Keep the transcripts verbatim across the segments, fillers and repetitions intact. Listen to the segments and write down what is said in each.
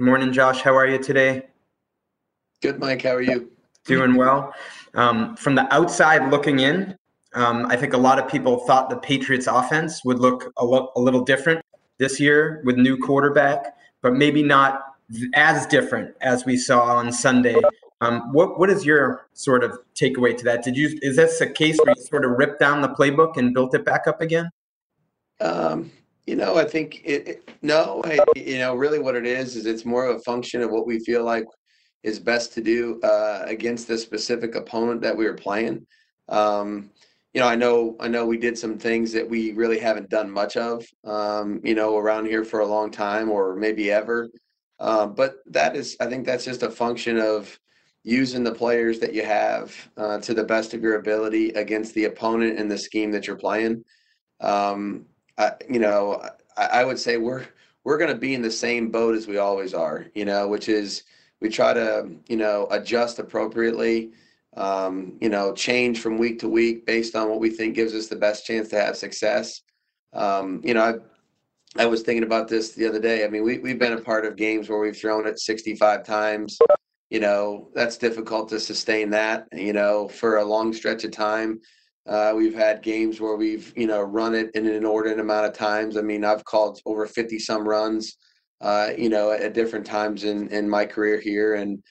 Morning, Josh. How are you today? Good, Mike. How are you? Doing well. Um, from the outside looking in, um, I think a lot of people thought the Patriots offense would look a, lo- a little different this year with new quarterback, but maybe not as different as we saw on Sunday. Um, what what is your sort of takeaway to that? Did you is this a case where you sort of ripped down the playbook and built it back up again? Um, you know, I think it, it no, I, you know, really what it is is it's more of a function of what we feel like is best to do uh, against the specific opponent that we were playing. Um, you know, I know I know we did some things that we really haven't done much of, um, you know, around here for a long time or maybe ever. Um, but that is, I think that's just a function of using the players that you have uh, to the best of your ability against the opponent and the scheme that you're playing. Um, I, you know, I, I would say we're we're going to be in the same boat as we always are, you know, which is we try to, you know, adjust appropriately, um, you know, change from week to week based on what we think gives us the best chance to have success. Um, you know, I I was thinking about this the other day. I mean, we, we've been a part of games where we've thrown it sixty-five times. You know, that's difficult to sustain that, you know, for a long stretch of time. Uh, we've had games where we've, you know, run it in an inordinate amount of times. I mean, I've called over fifty some runs, uh, you know, at different times in, in my career here. And,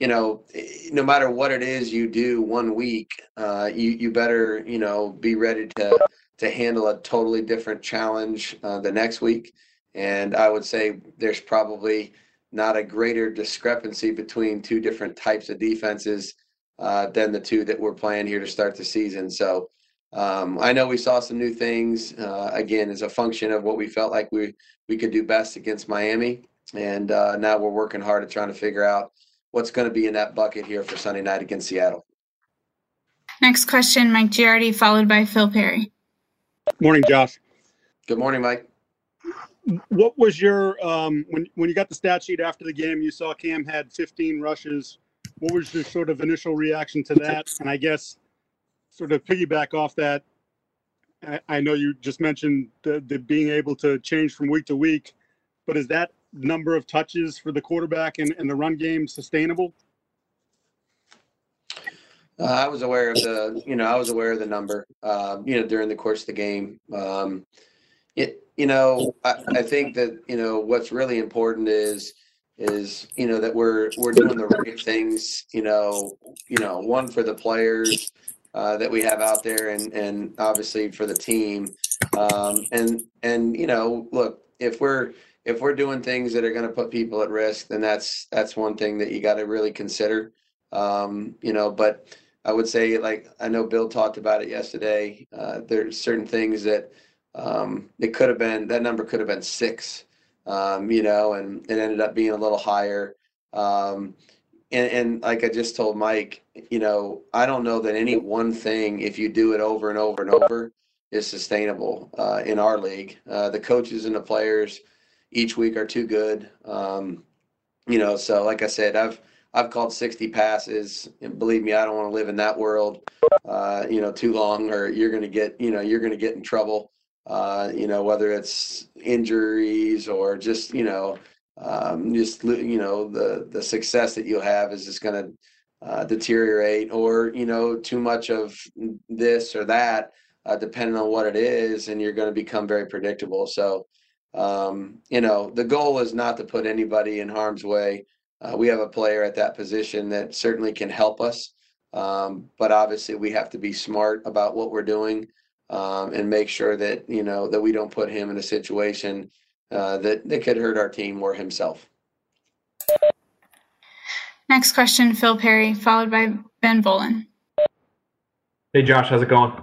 you know, no matter what it is you do one week, uh, you, you better, you know, be ready to, to handle a totally different challenge uh, the next week. And I would say there's probably not a greater discrepancy between two different types of defenses uh, than the two that we're playing here to start the season. So um, I know we saw some new things, uh, again, as a function of what we felt like we, we could do best against Miami. And uh, now we're working hard at trying to figure out what's going to be in that bucket here for Sunday night against Seattle. Next question, Mike Giardi, followed by Phil Perry. Morning, Josh. Good morning, Mike. What was your um, when when you got the stat sheet after the game? You saw Cam had fifteen rushes. What was your sort of initial reaction to that? And I guess sort of piggyback off that. I, I know you just mentioned the, the being able to change from week to week, but is that number of touches for the quarterback and, and the run game sustainable? Uh, I was aware of the you know I was aware of the number uh, you know during the course of the game. Um, it. You know, I, I think that, you know, what's really important is, is, you know, that we're, we're doing the right things, you know, you know, one for the players uh, that we have out there and, and obviously for the team. Um, and, and, you know, look, if we're, if we're doing things that are going to put people at risk, then that's, that's one thing that you got to really consider, um, you know, but I would say, like, I know Bill talked about it yesterday. Uh, there's certain things that, Um, it could have been, that number could have been six, um, you know, and it ended up being a little higher. Um, and, and like I just told Mike, you know, I don't know that any one thing, if you do it over and over and over, is sustainable uh, in our league. Uh, the coaches and the players each week are too good. Um, you know, so like I said, I've, I've called sixty passes, and believe me, I don't want to live in that world, uh, you know, too long, or you're going to get, you know, you're going to get in trouble. Uh, you know, whether it's injuries or just, you know, um, just, you know, the, the success that you'll have is just going to uh, deteriorate, or, you know, too much of this or that, uh, depending on what it is, and you're going to become very predictable. So, um, you know, the goal is not to put anybody in harm's way. Uh, we have a player at that position that certainly can help us, um, but obviously we have to be smart about what we're doing. Um, and make sure that, you know, that we don't put him in a situation uh, that, that could hurt our team or himself. Next question, Phil Perry, followed by Ben Bolin. Hey, Josh, how's it going?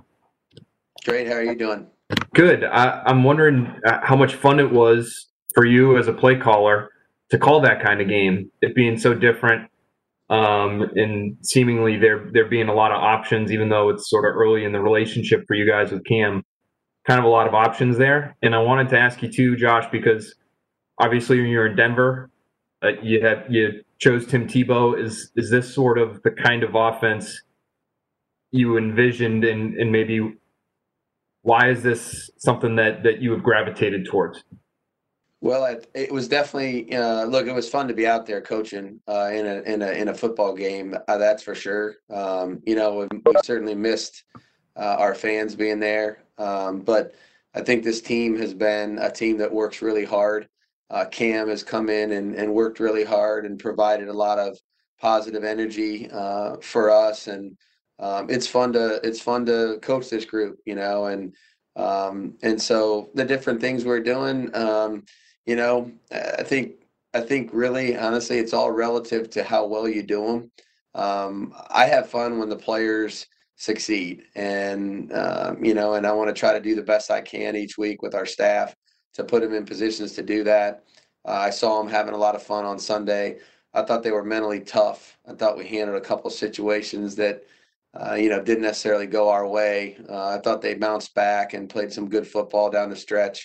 Great. How are you doing? Good. I, I'm wondering how much fun it was for you as a play caller to call that kind of game, it being so different. Um, and seemingly there there being a lot of options, even though it's sort of early in the relationship for you guys with Cam, kind of a lot of options there. And I wanted to ask you too, Josh, because obviously when you're in Denver, uh, you have you chose Tim Tebow. Is is this sort of the kind of offense you envisioned, and and maybe why is this something that that you have gravitated towards? Well, it, it was definitely uh, look. It was fun to be out there coaching uh, in a in a in a football game. Uh, that's for sure. Um, you know, we, we certainly missed uh, our fans being there, um, but I think this team has been a team that works really hard. Uh, Cam has come in and, and worked really hard and provided a lot of positive energy uh, for us, and um, it's fun to it's fun to coach this group. You know, and um, and so the different things we're doing. Um, You know, I think I think really, honestly, it's all relative to how well you do them. Um, I have fun when the players succeed, and uh, you know, and I want to try to do the best I can each week with our staff to put them in positions to do that. Uh, I saw them having a lot of fun on Sunday. I thought they were mentally tough. I thought we handled a couple of situations that uh, you know didn't necessarily go our way. Uh, I thought they bounced back and played some good football down the stretch,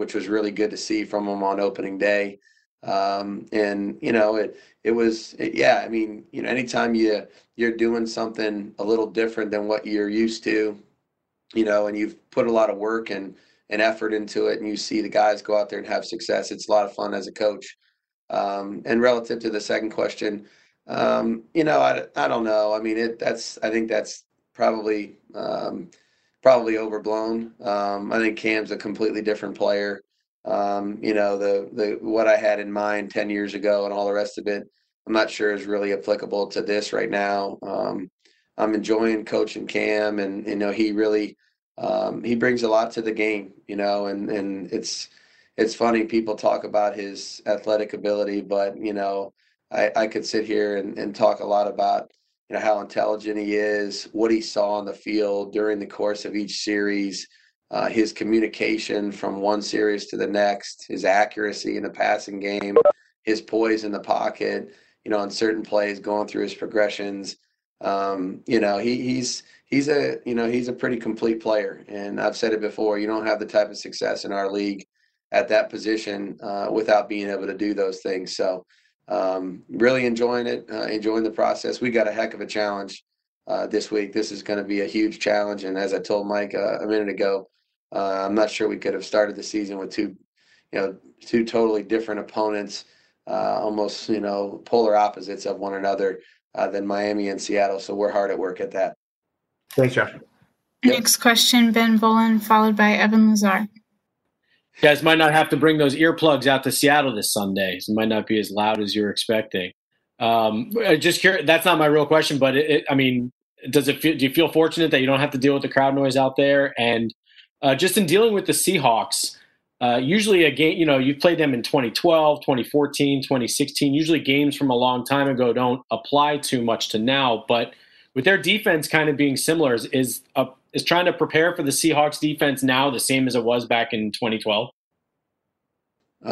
which was really good to see from them on opening day. Um, and, you know, it it was, it, yeah, I mean, you know, anytime you, you're doing something a little different than what you're used to, you know, and you've put a lot of work and, and effort into it, and you see the guys go out there and have success, it's a lot of fun as a coach. Um, and relative to the second question, um, you know, I, I don't know. I mean, it that's, I think that's probably um, – probably overblown. Um, I think Cam's a completely different player. Um, you know, the the what I had in mind ten years ago and all the rest of it, I'm not sure is really applicable to this right now. Um, I'm enjoying coaching Cam, and you know, he really um, he brings a lot to the game. You know, and and it's it's funny, people talk about his athletic ability, but you know, I, I could sit here and, and talk a lot about, you know, how intelligent he is, what he saw on the field during the course of each series, uh, his communication from one series to the next, his accuracy in the passing game, his poise in the pocket, you know, on certain plays, going through his progressions. Um, you know, he, he's he's a, you know, he's a pretty complete player. And I've said it before, you don't have the type of success in our league at that position uh, without being able to do those things. So um really enjoying it, uh, enjoying the process. We got a heck of a challenge uh this week. This is going to be a huge challenge, and as I told Mike uh, a minute ago, uh, I'm not sure we could have started the season with two you know two totally different opponents, uh almost you know polar opposites of one another, uh, than Miami and Seattle. So we're hard at work at that. Thanks, Josh. Yep. Next question, Ben Bolin, followed by Evan Lazar. You guys might not have to bring those earplugs out to Seattle this Sunday. It might not be as loud as you're expecting. Um, just curious, that's not my real question, but it, it, I mean, does it feel, do you feel fortunate that you don't have to deal with the crowd noise out there? And uh, just in dealing with the Seahawks, uh, usually a game, you know, you've played them in twenty twelve, twenty fourteen, twenty sixteen. Usually games from a long time ago don't apply too much to now. But with their defense kind of being similar, is, is a Is trying to prepare for the Seahawks defense now the same as it was back in twenty twelve?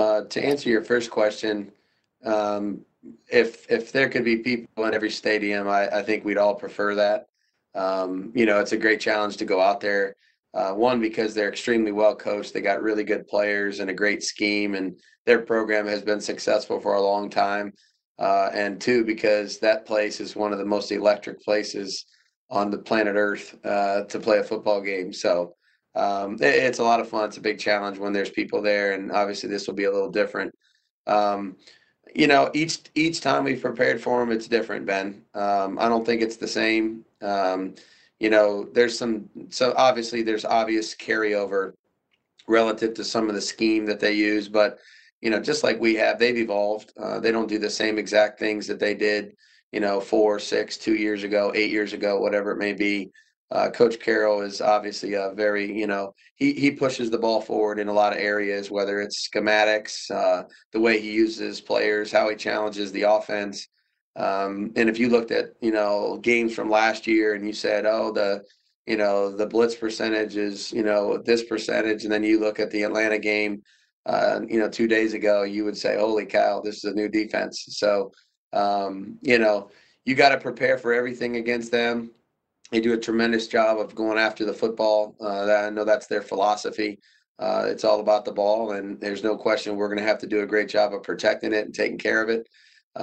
Uh, to answer your first question, um, if if there could be people in every stadium, I, I think we'd all prefer that. Um, you know, it's a great challenge to go out there. Uh, one, because they're extremely well coached. They got really good players and a great scheme, and their program has been successful for a long time. Uh, and two, because that place is one of the most electric places on the planet Earth uh, to play a football game. So um, it, it's a lot of fun. It's a big challenge when there's people there, and obviously this will be a little different. Um, you know, each each time we've prepared for them, it's different, Ben. Um, I don't think it's the same. Um, you know, there's some, so obviously there's obvious carryover relative to some of the scheme that they use, but, you know, just like we have, they've evolved. Uh, they don't do the same exact things that they did, you know, four, six, two years ago, eight years ago, whatever it may be. Uh, Coach Carroll is obviously a very, you know, he he pushes the ball forward in a lot of areas, whether it's schematics, uh, the way he uses players, how he challenges the offense. Um, and if you looked at, you know, games from last year and you said, oh, the, you know, the blitz percentage is, you know, this percentage. And then you look at the Atlanta game, uh, you know, two days ago, you would say, holy cow, this is a new defense. So, Um, you know, you got to prepare for everything against them. They do a tremendous job of going after the football. Uh, I know that's their philosophy. Uh, it's all about the ball, and there's no question we're going to have to do a great job of protecting it and taking care of it.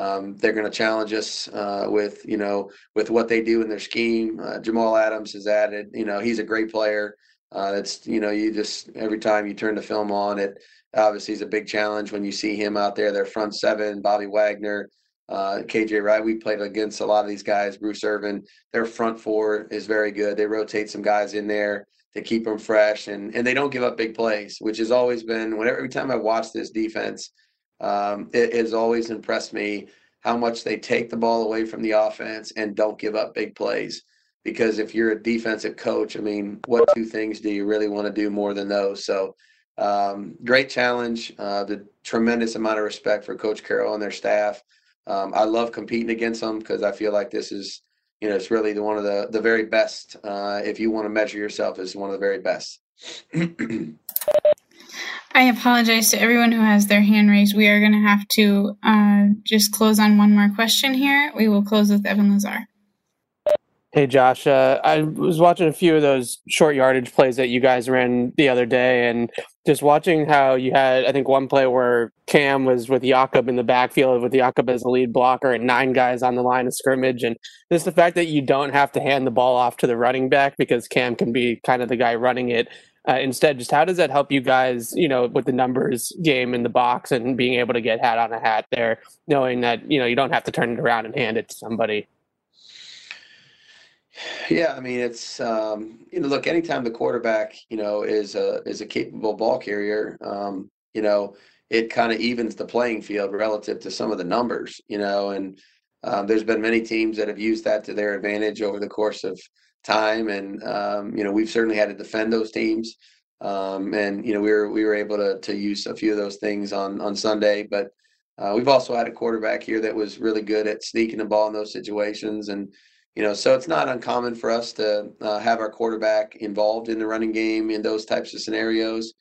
Um, they're going to challenge us uh, with, you know, with what they do in their scheme. Uh, Jamal Adams is added. You know, he's a great player. Uh, it's, you know, you just, every time you turn the film on, it obviously is a big challenge when you see him out there, their front seven, Bobby Wagner, uh, K J. Wright. We played against a lot of these guys. Bruce Irvin, their front four is very good. They rotate some guys in there to keep them fresh, and, and they don't give up big plays, which has always been, whenever, every time I watch this defense, um, it has always impressed me how much they take the ball away from the offense and don't give up big plays. Because if you're a defensive coach, I mean, what two things do you really want to do more than those? So um, great challenge, uh, the tremendous amount of respect for Coach Carroll and their staff. Um, I love competing against them because I feel like this is, you know, it's really the, one of the, the very best. Uh, if you want to measure yourself as one of the very best. I apologize to everyone who has their hand raised. We are going to have to uh, just close on one more question here. We will close with Evan Lazar. Hey, Josh, uh, I was watching a few of those short yardage plays that you guys ran the other day, and just watching how you had, I think, one play where Cam was with Jakob in the backfield with Jakob as the lead blocker and nine guys on the line of scrimmage. And just the fact that you don't have to hand the ball off to the running back because Cam can be kind of the guy running it. Uh, instead, just how does that help you guys, you know, with the numbers game in the box and being able to get hat on a hat there, knowing that, you know, you don't have to turn it around and hand it to somebody? Yeah, I mean, it's, um, you know, look, anytime the quarterback, you know, is a is a capable ball carrier, um, you know, it kind of evens the playing field relative to some of the numbers, you know, and uh, there's been many teams that have used that to their advantage over the course of time. And, um, you know, we've certainly had to defend those teams. Um, and, you know, we were we were able to to use a few of those things on, on Sunday. But uh, we've also had a quarterback here that was really good at sneaking the ball in those situations. And, you know, so it's not uncommon for us to uh, have our quarterback involved in the running game in those types of scenarios.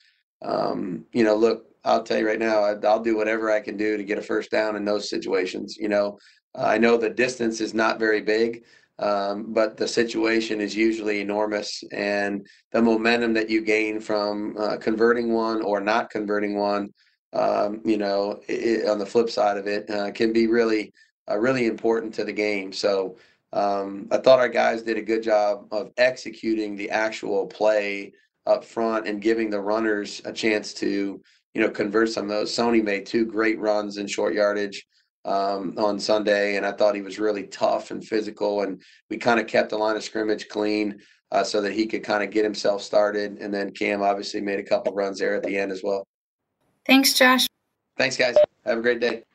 Um, you know, look, I'll tell you right now, I, I'll do whatever I can do to get a first down in those situations. You know, uh, I know the distance is not very big, um, but the situation is usually enormous. And the momentum that you gain from uh, converting one or not converting one, um, you know, it, on the flip side of it, uh, can be really, uh, really important to the game. So, Um, I thought our guys did a good job of executing the actual play up front and giving the runners a chance to, you know, convert some of those. Sony made two great runs in short yardage um, on Sunday, and I thought he was really tough and physical. And we kind of kept the line of scrimmage clean uh, so that he could kind of get himself started. And then Cam obviously made a couple runs there at the end as well. Thanks, Josh. Thanks, guys. Have a great day.